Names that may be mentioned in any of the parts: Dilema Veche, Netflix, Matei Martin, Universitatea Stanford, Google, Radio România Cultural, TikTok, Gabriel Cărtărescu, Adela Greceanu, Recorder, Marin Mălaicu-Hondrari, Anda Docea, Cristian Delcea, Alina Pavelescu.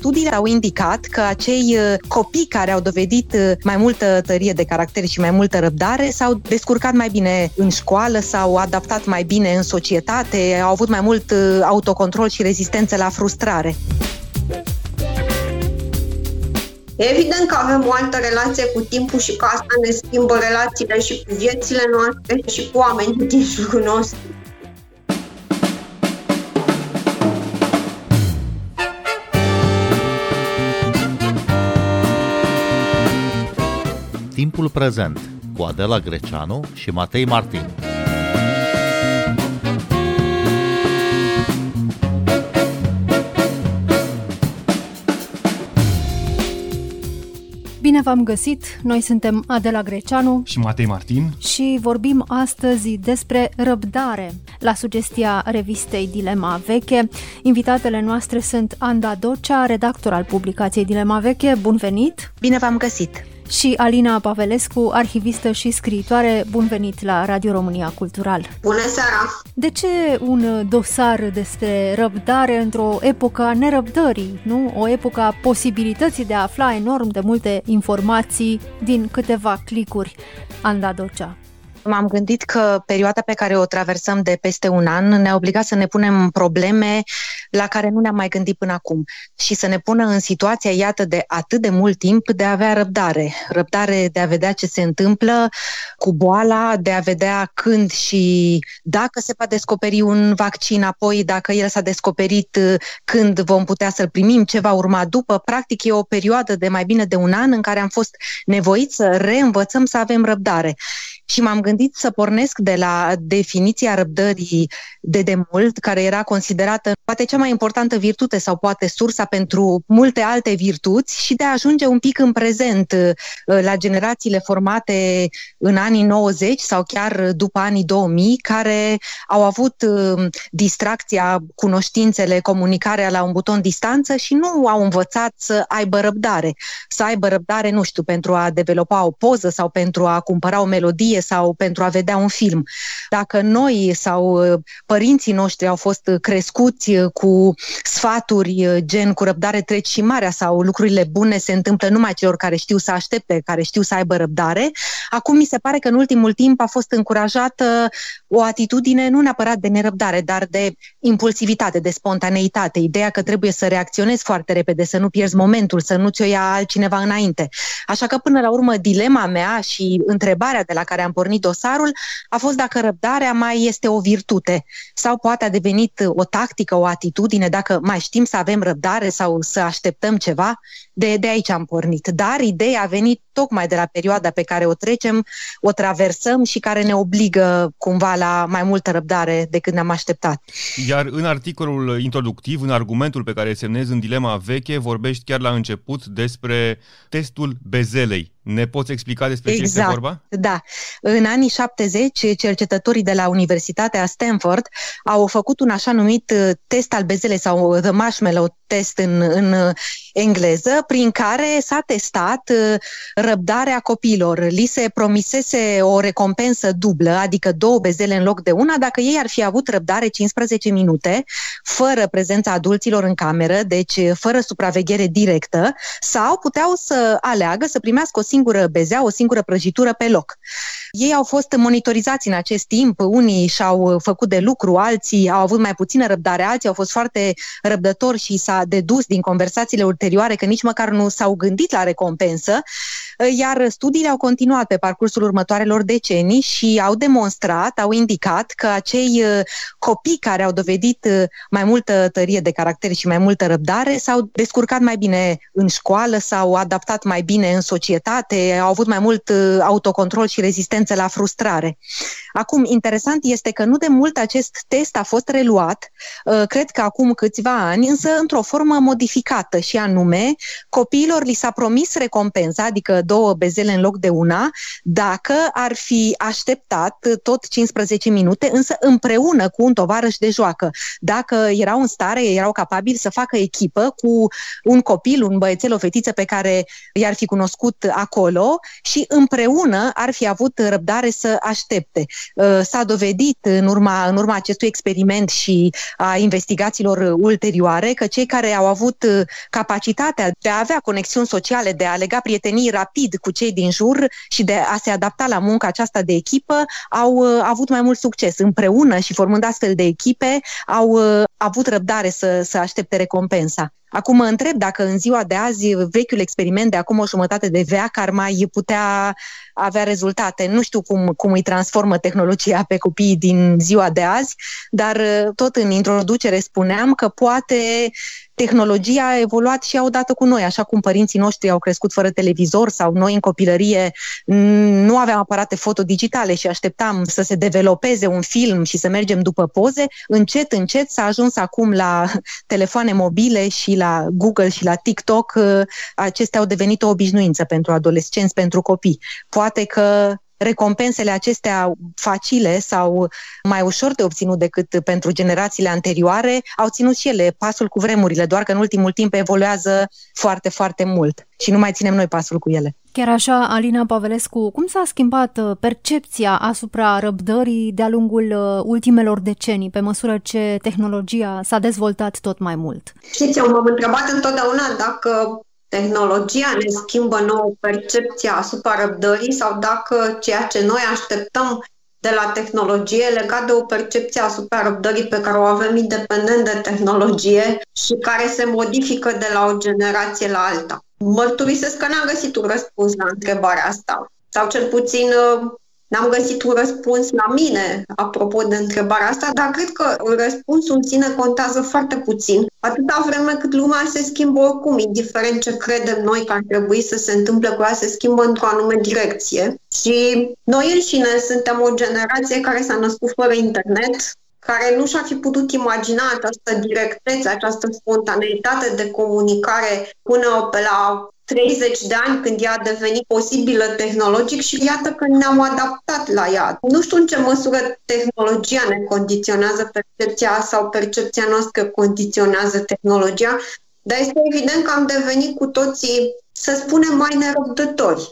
studiile au indicat că acei copii care au dovedit mai multă tărie de caracter și mai multă răbdare s-au descurcat mai bine în școală, s-au adaptat mai bine în societate, au avut mai mult autocontrol și rezistență la frustrare. Evident că avem o altă relație cu timpul și că asta ne schimbă relațiile și cu viețile noastre și cu oamenii din jurul nostru. Timpul prezent cu Adela Greceanu și Matei Martin. Bine v-am găsit! Noi suntem Adela Greceanu și Matei Martin și vorbim astăzi despre răbdare. La sugestia revistei Dilema Veche, invitatele noastre sunt Anda Docea, redactor al publicației Dilema Veche. Bun venit! Bine v-am găsit! Și Alina Pavelescu, arhivistă și scriitoare. Bun venit la Radio România Cultural! Bună seara! De ce un dosar despre răbdare într-o epocă a nerăbdării, nu? O epocă a posibilității de a afla enorm de multe informații din câteva clicuri. Anda Docea. M-am gândit că perioada pe care o traversăm de peste un an ne-a obligat să ne punem probleme la care nu ne-am mai gândit până acum și să ne pună în situația, iată, de atât de mult timp de a avea răbdare de a vedea ce se întâmplă cu boala, de a vedea când și dacă se va descoperi un vaccin, apoi dacă el s-a descoperit, când vom putea să-l primim, ce va urma după. Practic e o perioadă de mai bine de un an în care am fost nevoiți să reînvățăm să avem răbdare. Și m-am gândit să pornesc de la definiția răbdării de demult, care era considerată poate cea mai importantă virtute sau poate sursa pentru multe alte virtuți, și de a ajunge un pic în prezent la generațiile formate în anii 90 sau chiar după anii 2000, care au avut distracția, cunoștințele, comunicarea la un buton distanță și nu au învățat să aibă răbdare. Să aibă răbdare, nu știu, pentru a dezvolta o poză sau pentru a cumpăra o melodie sau pentru a vedea un film. Dacă noi sau părinții noștri au fost crescuți cu sfaturi gen cu răbdare treci și marea sau lucrurile bune se întâmplă numai celor care știu să aștepte, care știu să aibă răbdare, acum mi se pare că în ultimul timp a fost încurajată o atitudine nu neapărat de nerăbdare, dar de impulsivitate, de spontaneitate, ideea că trebuie să reacționezi foarte repede, să nu pierzi momentul, să nu ți-o ia altcineva înainte. Așa că până la urmă dilema mea și întrebarea de la care am pornit dosarul a fost dacă răbdarea mai este o virtute sau poate a devenit o tactică, o atitudine, dacă mai știm să avem răbdare sau să așteptăm ceva. De aici am pornit. Dar ideea a venit tocmai de la perioada pe care o trecem, o traversăm și care ne obligă cumva la mai multă răbdare decât ne-am așteptat. Iar în articolul introductiv, în argumentul pe care semnezi în Dilema Veche, vorbești chiar la început despre testul bezelei. Ne poți explica despre ce este vorba? Da. În anii 70, cercetătorii de la Universitatea Stanford au făcut un așa numit test al bezelei sau The Marshmallow Test în engleză, prin care s-a testat răbdarea copiilor. Li se promisese o recompensă dublă, adică 2 bezele în loc de una, dacă ei ar fi avut răbdare 15 minute, fără prezența adulților în cameră, deci fără supraveghere directă, sau puteau să aleagă să primească o singură bezea, o singură prăjitură pe loc. Ei au fost monitorizați în acest timp, unii și-au făcut de lucru, alții au avut mai puțină răbdare, alții au fost foarte răbdători și s-a dedus din conversațiile ulterioare că nici măcar nu s-au gândit la recompensă, iar studiile au continuat pe parcursul următoarelor decenii și au demonstrat, au indicat că acei copii care au dovedit mai multă tărie de caracter și mai multă răbdare s-au descurcat mai bine în școală, s-au adaptat mai bine în societate, au avut mai mult autocontrol și rezistență la frustrare. Acum, interesant este că nu de mult acest test a fost reluat, cred că acum câțiva ani, însă într-o formă modificată, și anume copiilor li s-a promis recompensa, adică două bezele în loc de una, dacă ar fi așteptat tot 15 minute, însă împreună cu un tovarăș de joacă. Dacă erau în stare, erau capabili să facă echipă cu un copil, un băiețel, o fetiță pe care i-ar fi cunoscut acolo și împreună ar fi avut răbdare să aștepte. S-a dovedit în urma acestui experiment și a investigațiilor ulterioare că cei care au avut capacitatea de a avea conexiuni sociale, de a lega prietenii rapid cu cei din jur și de a se adapta la munca aceasta de echipă, au avut mai mult succes. Împreună și formând astfel de echipe, au avut răbdare să aștepte recompensa. Acum mă întreb dacă în ziua de azi vechiul experiment de acum o jumătate de veac ar mai putea avea rezultate. Nu știu cum îi transformă tehnologia pe copiii din ziua de azi, dar tot în introducere spuneam că poate tehnologia a evoluat și odată cu noi, așa cum părinții noștri au crescut fără televizor sau noi în copilărie nu aveam aparate fotodigitale și așteptam să se developeze un film și să mergem după poze, încet, încet s-a ajuns acum la telefoane mobile și la Google și la TikTok. Acestea au devenit o obișnuință pentru adolescenți, pentru copii. Poate că recompensele acestea facile sau mai ușor de obținut decât pentru generațiile anterioare au ținut și ele pasul cu vremurile, doar că în ultimul timp evoluează foarte, foarte mult și nu mai ținem noi pasul cu ele. Chiar așa, Alina Pavelescu, cum s-a schimbat percepția asupra răbdării de-a lungul ultimelor decenii, pe măsură ce tehnologia s-a dezvoltat tot mai mult? Știți, eu m-am întrebat întotdeauna dacă tehnologia ne schimbă nouă percepția asupra răbdării sau dacă ceea ce noi așteptăm de la tehnologie e legat de o percepție asupra răbdării pe care o avem independent de tehnologie și care se modifică de la o generație la alta. Mărturisesc că n-am găsit un răspuns la întrebarea asta, sau cel puțin n-am găsit un răspuns la mine apropo de întrebarea asta, dar cred că răspunsul în sine contează foarte puțin, atâta vreme cât lumea se schimbă oricum, indiferent ce credem noi că ar trebui să se întâmple cu ea, se schimbă într-o anume direcție. Și noi înșine suntem o generație care s-a născut fără internet, care nu și-ar fi putut imagina această directețe, această spontaneitate de comunicare până pe la 30 de ani, când ea a devenit posibilă tehnologic și iată că ne-am adaptat la ea. Nu știu în ce măsură tehnologia ne condiționează percepția sau percepția noastră condiționează tehnologia, dar este evident că am devenit cu toții, să spunem, mai nerăbdători.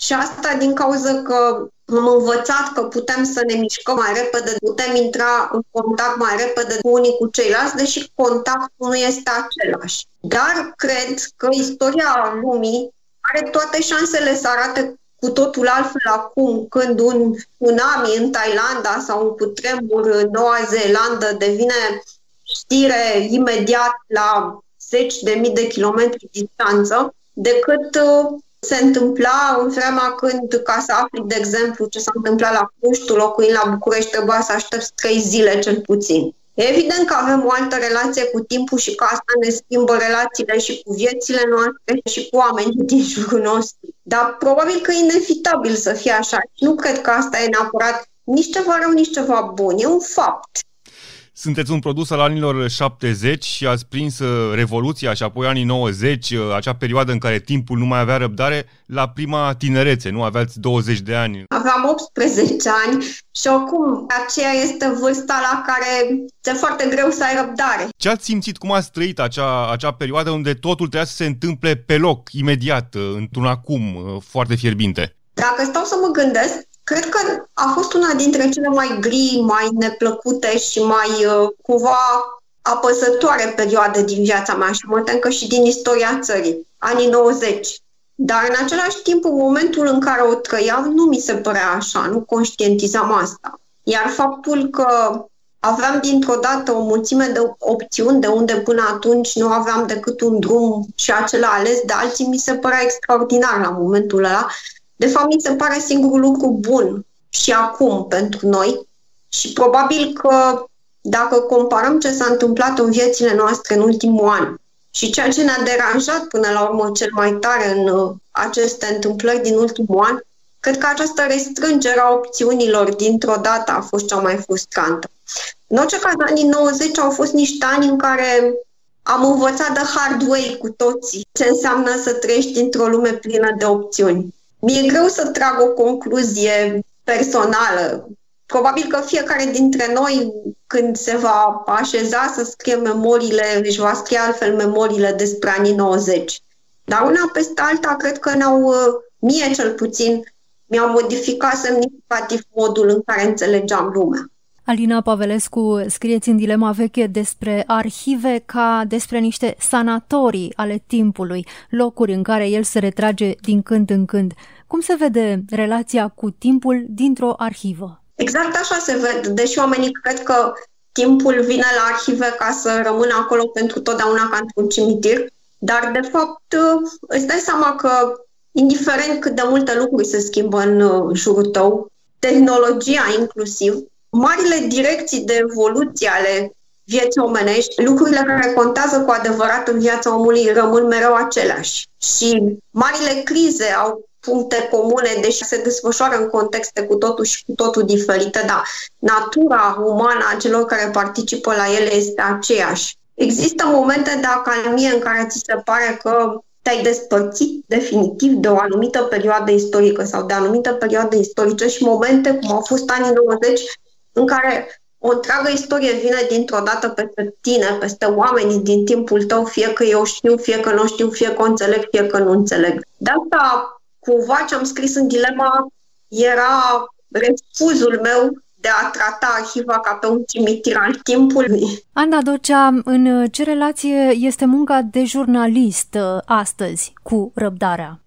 Și asta din cauza că am învățat că putem să ne mișcăm mai repede, putem intra în contact mai repede cu unii cu ceilalți, deși contactul nu este același. Dar cred că istoria lumii are toate șansele să arate cu totul altfel acum, când un tsunami în Thailanda sau un cutremur în Noua Zeelandă devine știre imediat la 10.000 de kilometri distanță, decât se întâmpla în vremea când, ca să afli, de exemplu, ce s-a întâmplat la Cluj, tu locuind la București, trebuia să aștepți 3 zile cel puțin. Evident că avem o altă relație cu timpul și că asta ne schimbă relațiile și cu viețile noastre și cu oamenii din jurul nostru. Dar probabil că e inevitabil să fie așa. Nu cred că asta e neapărat nici ceva rău, nici ceva bun. E un fapt. Sunteți un produs al anilor 70 și ați prins Revoluția și apoi anii 90, acea perioadă în care timpul nu mai avea răbdare, la prima tinerețe, nu? Aveați 20 de ani. Aveam 18 ani și oricum aceea este vârsta la care e foarte greu să ai răbdare. Ce ați simțit, cum ați trăit acea perioadă unde totul trebuia să se întâmple pe loc, imediat, într-un acum foarte fierbinte? Dacă stau să mă gândesc, cred că a fost una dintre cele mai gri, mai neplăcute și mai cumva apăsătoare perioade din viața mea și mă tem că și din istoria țării, anii 90. Dar în același timp, în momentul în care o trăiam, nu mi se părea așa, nu conștientizam asta. Iar faptul că aveam dintr-o dată o mulțime de opțiuni de unde până atunci nu aveam decât un drum și acela ales de alții, mi se părea extraordinar la momentul ăla. De fapt, mi se pare singurul lucru bun și acum pentru noi și probabil că dacă comparăm ce s-a întâmplat în viețile noastre în ultimul an și ceea ce ne-a deranjat până la urmă cel mai tare în aceste întâmplări din ultimul an, cred că această restrângere a opțiunilor dintr-o dată a fost cea mai frustrantă. În orice caz, anii 90 au fost niște ani în care am învățat de hard way cu toții ce înseamnă să trăiești într-o lume plină de opțiuni. Mi-e greu să trag o concluzie personală. Probabil că fiecare dintre noi, când se va așeza să scrie memoriile, își va scrie altfel memoriile despre anii 90. Dar una peste alta, cred că mie cel puțin, mi-a modificat semnificativ modul în care înțelegeam lumea. Alina Pavelescu, scrieți în Dilema Veche despre arhive ca despre niște sanatorii ale timpului, locuri în care el se retrage din când în când. Cum se vede relația cu timpul dintr-o arhivă? Exact așa se vede, deși oamenii cred că timpul vine la arhive ca să rămână acolo pentru totdeauna ca într-un cimitir, dar de fapt îți dai seama că, indiferent cât de multe lucruri se schimbă în jurul tău, tehnologia inclusiv, marile direcții de evoluție ale vieții omenești, lucrurile care contează cu adevărat în viața omului rămân mereu aceleași. Și marile crize au puncte comune, deși se desfășoară în contexte cu totul și cu totul diferite, dar natura umană a celor care participă la ele este aceeași. Există momente de acalmie în care ți se pare că te-ai despărțit definitiv de o anumită perioadă istorică sau de anumită perioadă istorică și momente, cum au fost anii 90, în care o întreagă istorie vine dintr-o dată peste tine, peste oamenii din timpul tău, fie că eu știu, fie că nu știu, fie că o înțeleg, fie că nu înțeleg. De asta, cumva, ce am scris în Dilema era refuzul meu de a trata arhiva ca pe un cimitir al timpului. Anda Docea, în ce relație este munca de jurnalist astăzi cu răbdarea?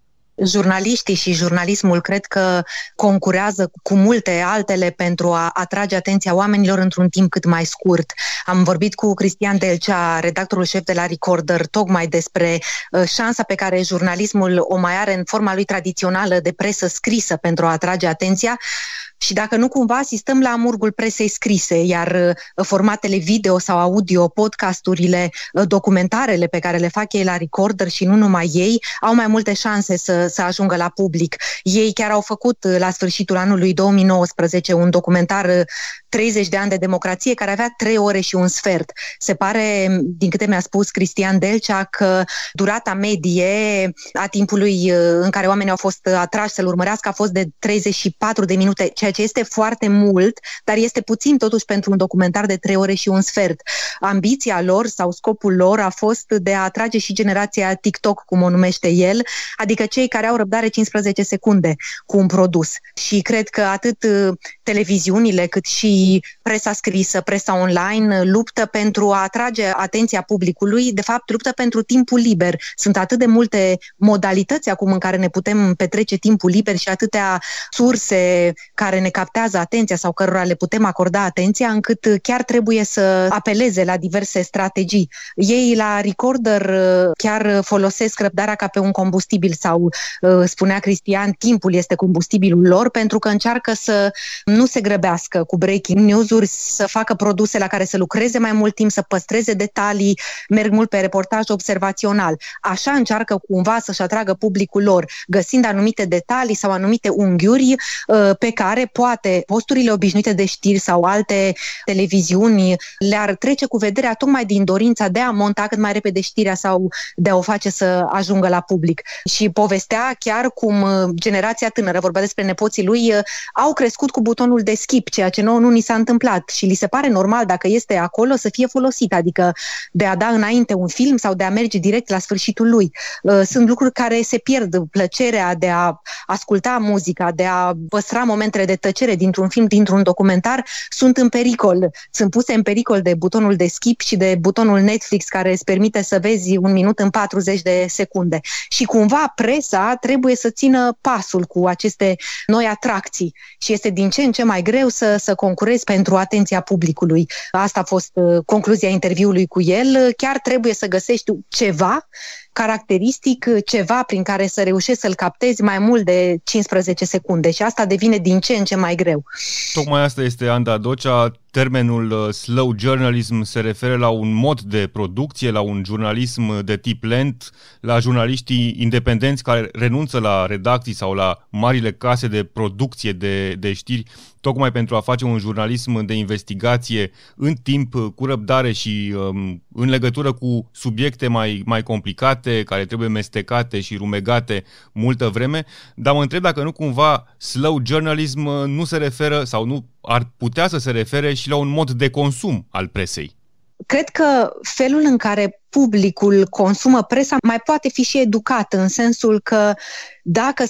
Jurnaliștii și jurnalismul cred că concurează cu multe altele pentru a atrage atenția oamenilor într-un timp cât mai scurt. Am vorbit cu Cristian Delcea, redactorul șef de la Recorder, tocmai despre șansa pe care jurnalismul o mai are în forma lui tradițională de presă scrisă pentru a atrage atenția și dacă nu cumva asistăm la amurgul presei scrise, iar formatele video sau audio, podcasturile, documentarele pe care le fac ei la Recorder și nu numai ei, au mai multe șanse să ajungă la public. Ei chiar au făcut la sfârșitul anului 2019 un documentar 30 de ani de democrație care avea 3 ore și un sfert. Se pare, din câte mi-a spus Cristian Delcea, că durata medie a timpului în care oamenii au fost atrași să-l urmărească a fost de 34 de minute, ceea ce este foarte mult, dar este puțin totuși pentru un documentar de 3 ore și un sfert. Ambiția lor sau scopul lor a fost de a atrage și generația TikTok, cum o numește el, adică cei care au răbdare 15 secunde cu un produs. Și cred că atât televiziunile cât și presa scrisă, presa online luptă pentru a atrage atenția publicului, de fapt luptă pentru timpul liber. Sunt atât de multe modalități acum în care ne putem petrece timpul liber și atâtea surse care ne captează atenția sau cărora le putem acorda atenția, încât chiar trebuie să apeleze la diverse strategii. Ei la Recorder chiar folosesc răbdarea ca pe un combustibil sau, spunea Cristian, timpul este combustibilul lor, pentru că încearcă să nu se grăbească cu breaking news-uri, să facă produse la care să lucreze mai mult timp, să păstreze detalii, merg mult pe reportaj observațional. Așa încearcă cumva să-și atragă publicul lor, găsind anumite detalii sau anumite unghiuri pe care poate posturile obișnuite de știri sau alte televiziuni le-ar trece cu vederea tocmai din dorința de a monta cât mai repede știrea sau de a o face să ajungă la public. Și povestea chiar cum generația tânără, vorbea despre nepoții lui, au crescut cu butonul de skip, ceea ce nouă nu ni s-a întâmplat și li se pare normal, dacă este acolo, să fie folosit, adică de a da înainte un film sau de a merge direct la sfârșitul lui. Sunt lucruri care se pierd, plăcerea de a asculta muzica, de a păstra momentele de tăcere dintr-un film, dintr-un documentar, sunt în pericol. Sunt puse în pericol de butonul de skip și de butonul Netflix care îți permite să vezi un minut în 40 de secunde. Și cumva presa trebuie să țină pasul cu aceste noi atracții și este din ce în ce mai greu să concurezi pentru atenția publicului. Asta a fost concluzia interviului cu el. Chiar trebuie să găsești ceva caracteristic, ceva prin care să reușești să-l captezi mai mult de 15 secunde și asta devine din ce în ce mai greu. Tocmai asta este, Anda Docea, termenul slow journalism se referă la un mod de producție, la un jurnalism de tip lent, la jurnaliștii independenți care renunță la redacții sau la marile case de producție de știri, tocmai pentru a face un jurnalism de investigație în timp, cu răbdare și în legătură cu subiecte mai complicate, care trebuie mestecate și rumegate multă vreme, dar mă întreb dacă nu cumva slow journalism nu se referă sau nu ar putea să se refere și la un mod de consum al presei. Cred că felul în care publicul consumă presa mai poate fi și educat, în sensul că dacă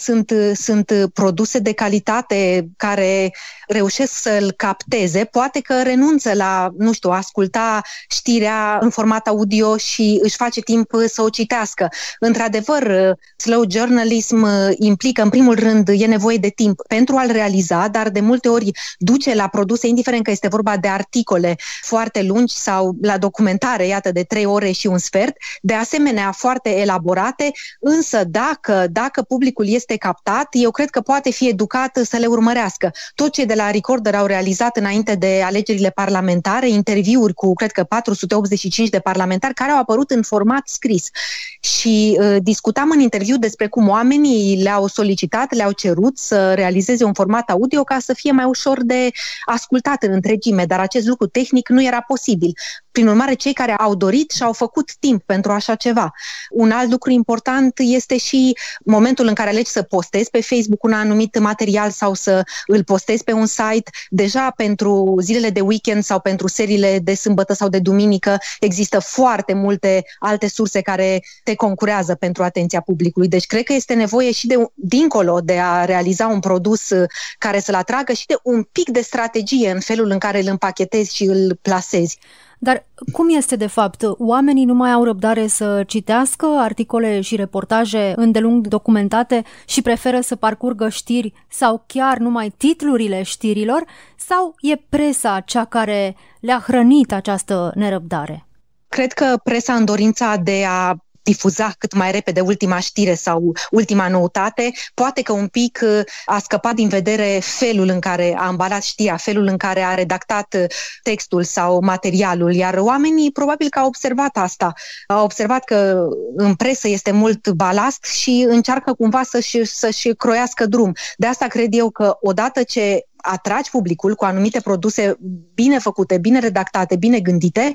sunt produse de calitate care reușesc să-l capteze, poate că renunță la, nu știu, asculta știrea în format audio și își face timp să o citească. Într-adevăr, slow journalism implică, în primul rând, e nevoie de timp pentru a-l realiza, dar de multe ori duce la produse, indiferent că este vorba de articole foarte lungi sau la documentare, iată, de 3 ore și un sfert, de asemenea foarte elaborate, însă dacă publicul este captat, eu cred că poate fi educat să le urmărească. Tot ce de la Recorder au realizat înainte de alegerile parlamentare, interviuri cu, cred că, 485 de parlamentari care au apărut în format scris. Și discutam în interviu despre cum oamenii le-au solicitat, le-au cerut să realizeze un format audio ca să fie mai ușor de ascultat în întregime, dar acest lucru tehnic nu era posibil. Prin urmare, cei care au dorit și-au făcut timp pentru așa ceva. Un alt lucru important este și momentul în care alegi să postezi pe Facebook un anumit material sau să îl postezi pe un site. Deja pentru zilele de weekend sau pentru seriile de sâmbătă sau de duminică există foarte multe alte surse care te concurează pentru atenția publicului. Deci cred că este nevoie și de, dincolo de a realiza un produs care să-l atragă, și de un pic de strategie în felul în care îl împachetezi și îl plasezi. Dar cum este de fapt? Oamenii nu mai au răbdare să citească articole și reportaje îndelung documentate și preferă să parcurgă știri sau chiar numai titlurile știrilor? Sau e presa cea care le-a hrănit această nerăbdare? Cred că presa, în dorința de a difuza cât mai repede ultima știre sau ultima noutate, poate că un pic a scăpat din vedere felul în care a ambalat știrea, felul în care a redactat textul sau materialul, iar oamenii probabil că au observat asta. Au observat că în presă este mult balast și încearcă cumva să-și croiască drum. De asta cred eu că odată ce atragi publicul cu anumite produse bine făcute, bine redactate, bine gândite,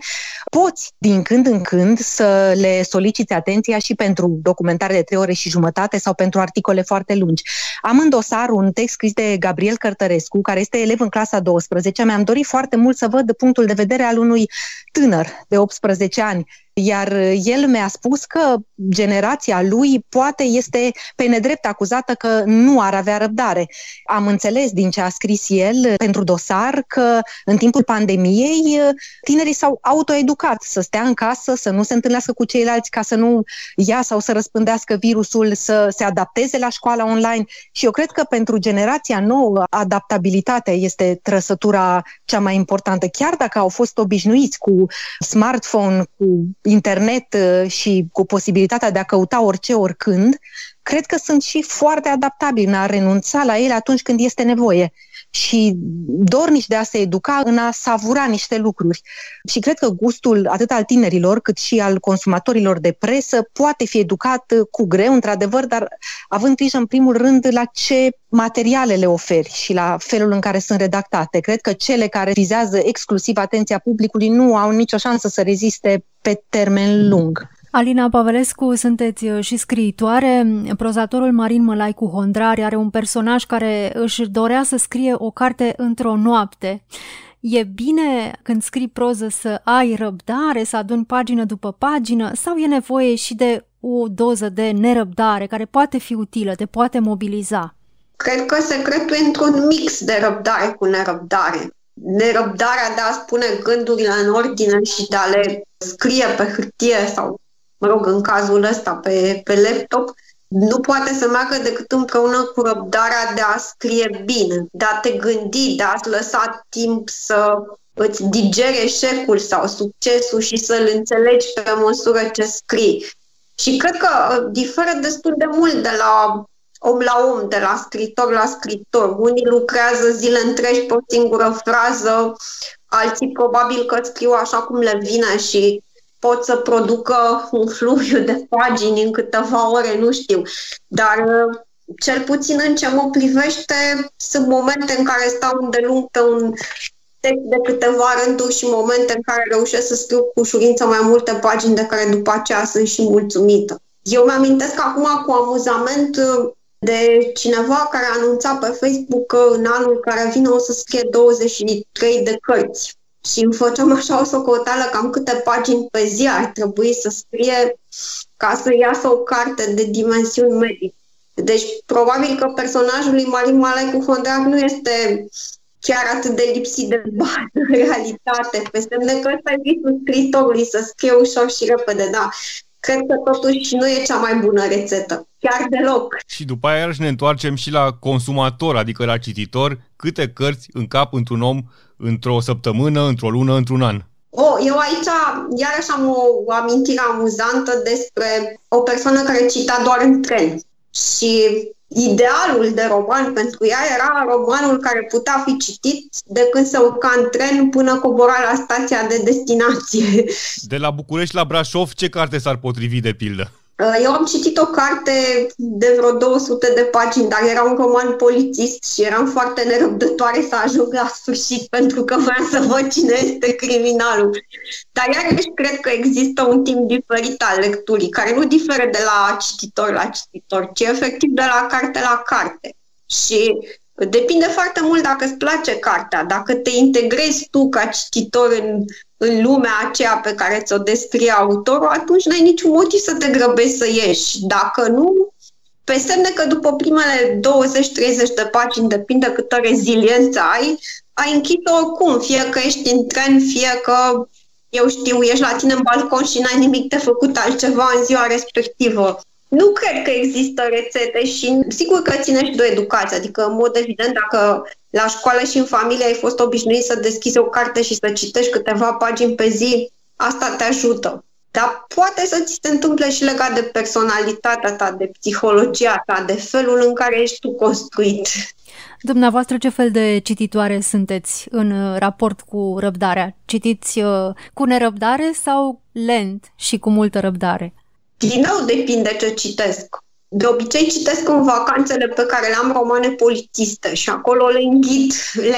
poți din când în când să le soliciți atenția și pentru documentare de 3 ore și jumătate sau pentru articole foarte lungi. Am în dosar un text scris de Gabriel Cărtărescu, care este elev în clasa 12. Mi-am dorit foarte mult să văd punctul de vedere al unui tânăr de 18 ani, iar el mi-a spus că generația lui poate este pe nedrept acuzată că nu ar avea răbdare. Am înțeles din ce a scris el pentru dosar că în timpul pandemiei tinerii s-au autoeducat să stea în casă, să nu se întâlnească cu ceilalți ca să nu ia sau să răspândească virusul, să se adapteze la școala online, și eu cred că pentru generația nouă adaptabilitatea este trăsătura cea mai importantă. Chiar dacă au fost obișnuiți cu smartphone, cu internet și cu posibilitatea de a căuta orice, oricând, cred că sunt și foarte adaptabili în a renunța la ele atunci când este nevoie și dornici de a se educa, în a savura niște lucruri. Și cred că gustul atât al tinerilor cât și al consumatorilor de presă poate fi educat cu greu, într-adevăr, dar având grijă în primul rând la ce materiale le oferi și la felul în care sunt redactate. Cred că cele care vizează exclusiv atenția publicului nu au nicio șansă să reziste pe termen lung. Alina Pavelescu, sunteți și scriitoare. Prozatorul Marin Mălaicu-Hondrari are un personaj care își dorea să scrie o carte într-o noapte. E bine când scrii proză să ai răbdare, să aduni pagină după pagină, sau e nevoie și de o doză de nerăbdare care poate fi utilă, te poate mobiliza? Cred că secretul e într-un mix de răbdare cu nerăbdare. Nerăbdarea de a spune gândurile în ordine și de a le scrie pe hârtie sau, mă rog, în cazul ăsta, pe laptop, nu poate să meargă decât împreună cu răbdarea de a scrie bine, de a te gândi, de a-ți lăsa timp să îți digeri eșecul sau succesul și să-l înțelegi pe măsură ce scrii. Și cred că diferă destul de mult de la om la om, de la scriitor la scriitor. Unii lucrează zile întregi pe o singură frază, alții probabil că scriu așa cum le vine și pot să producă un fluviu de pagini în câteva ore, nu știu. Dar cel puțin în ce mă privește, sunt momente în care stau îndelung pe un de câteva rânduri și momente în care reușesc să scriu cu ușurință mai multe pagini de care după aceea sunt și mulțumită. Eu mi-amintesc acum cu amuzament de cineva care anunța pe Facebook că în anul care vine o să scrie 23 de cărți. Și îmi făceam așa o socoteală cam câte pagini pe zi ar trebui să scrie ca să iasă o carte de dimensiuni medii. Deci probabil că personajul lui Marin Mălaicu-Hondrari nu este chiar atât de lipsit de bani în realitate, pe semne că ăsta e visul scriitorului, să scrie ușor și repede, da. Cred că totuși nu e cea mai bună rețetă. Chiar deloc. Și după aia iarăși ne întoarcem și la consumator, adică la cititor. Câte cărți încap într-un om într-o săptămână, într-o lună, într-un an? Eu aici iarăși am o amintire amuzantă despre o persoană care cita doar în tren. Și idealul de roman pentru ea era romanul care putea fi citit de când se urca în tren până cobora la stația de destinație. De la București la Brașov, ce carte s-ar potrivi de pildă? Eu am citit o carte de vreo 200 de pagini, dar era un roman polițist și eram foarte nerăbdătoare să ajung la sfârșit pentru că vreau să văd cine este criminalul. Dar iarăși cred că există un timp diferit al lecturii, care nu diferă de la cititor la cititor, ci efectiv de la carte la carte. Și depinde foarte mult dacă îți place cartea, dacă te integrezi tu ca cititor în lumea aceea pe care ți-o descrie autorul, atunci n-ai niciun motiv să te grăbești să ieși. Dacă nu, pe semne că după primele 20-30 de pagini, depinde câtă reziliență ai închis oricum, fie că ești în tren, fie că, eu știu, ești la tine în balcon și n-ai nimic de făcut altceva în ziua respectivă. Nu cred că există rețete și sigur că ține și de educație, adică în mod evident dacă la școală și în familie ai fost obișnuit să deschizi o carte și să citești câteva pagini pe zi, asta te ajută. Dar poate să ți se întâmple și legat de personalitatea ta, de psihologia ta, de felul în care ești tu construit. Dumneavoastră, ce fel de cititoare sunteți în raport cu răbdarea? Citiți cu nerăbdare sau lent și cu multă răbdare? Din nou depinde ce citesc. De obicei citesc în vacanțele pe care le am romane polițiste și acolo le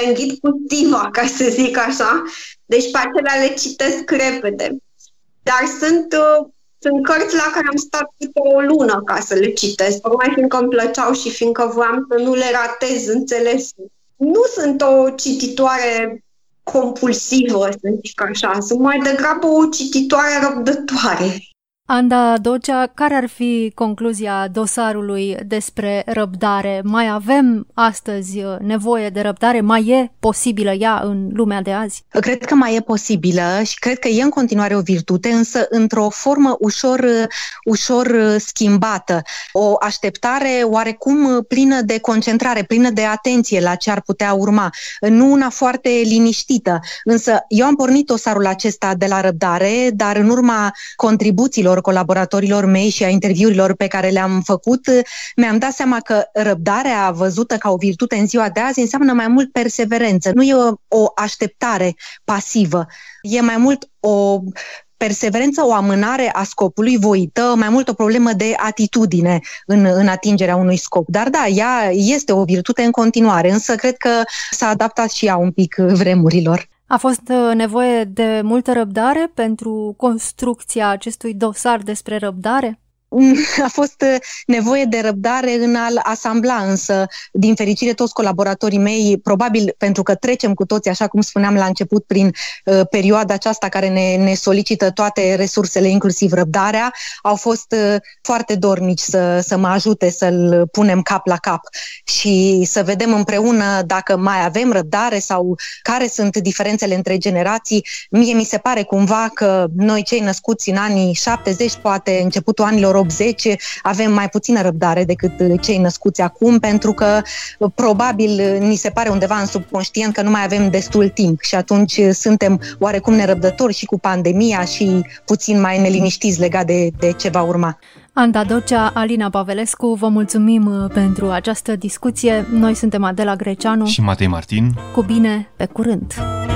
înghit cu tiva, ca să zic așa. Deci pe acelea le citesc repede. Dar sunt cărți la care am stat câte o lună ca să le citesc, tocmai fiindcă îmi plăceau și fiindcă voiam să nu le ratez, înțeles. Nu sunt o cititoare compulsivă, să zic așa. Sunt mai degrabă o cititoare răbdătoare. Anda Docea, care ar fi concluzia dosarului despre răbdare? Mai avem astăzi nevoie de răbdare? Mai e posibilă ea în lumea de azi? Cred că mai e posibilă și cred că e în continuare o virtute, însă într-o formă ușor schimbată. O așteptare oarecum plină de concentrare, plină de atenție la ce ar putea urma. Nu una foarte liniștită. Însă eu am pornit dosarul acesta de la răbdare, dar în urma contribuțiilor colaboratorilor mei și a interviurilor pe care le-am făcut, mi-am dat seama că răbdarea văzută ca o virtute în ziua de azi înseamnă mai mult perseverență. Nu e o așteptare pasivă, e mai mult o perseverență, o amânare a scopului voită, mai mult o problemă de atitudine în atingerea unui scop. Dar da, ea este o virtute în continuare, însă cred că s-a adaptat și ea un pic vremurilor. A fost nevoie de multă răbdare pentru construcția acestui dosar despre răbdare? A fost nevoie de răbdare în a-l asambla, însă din fericire toți colaboratorii mei, probabil pentru că trecem cu toții, așa cum spuneam la început, prin perioada aceasta care ne solicită toate resursele, inclusiv răbdarea, au fost foarte dornici să mă ajute să-l punem cap la cap și să vedem împreună dacă mai avem răbdare sau care sunt diferențele între generații. Mie mi se pare cumva că noi cei născuți în anii 70, poate începutul anilor 80, avem mai puțină răbdare decât cei născuți acum, pentru că probabil ni se pare undeva în subconștient că nu mai avem destul timp și atunci suntem oarecum nerăbdători și cu pandemia și puțin mai neliniștiți legat de ce va urma. Anda Docea, Alina Pavelescu, vă mulțumim pentru această discuție. Noi suntem Adela Greceanu și Matei Martin. Cu bine, pe curând!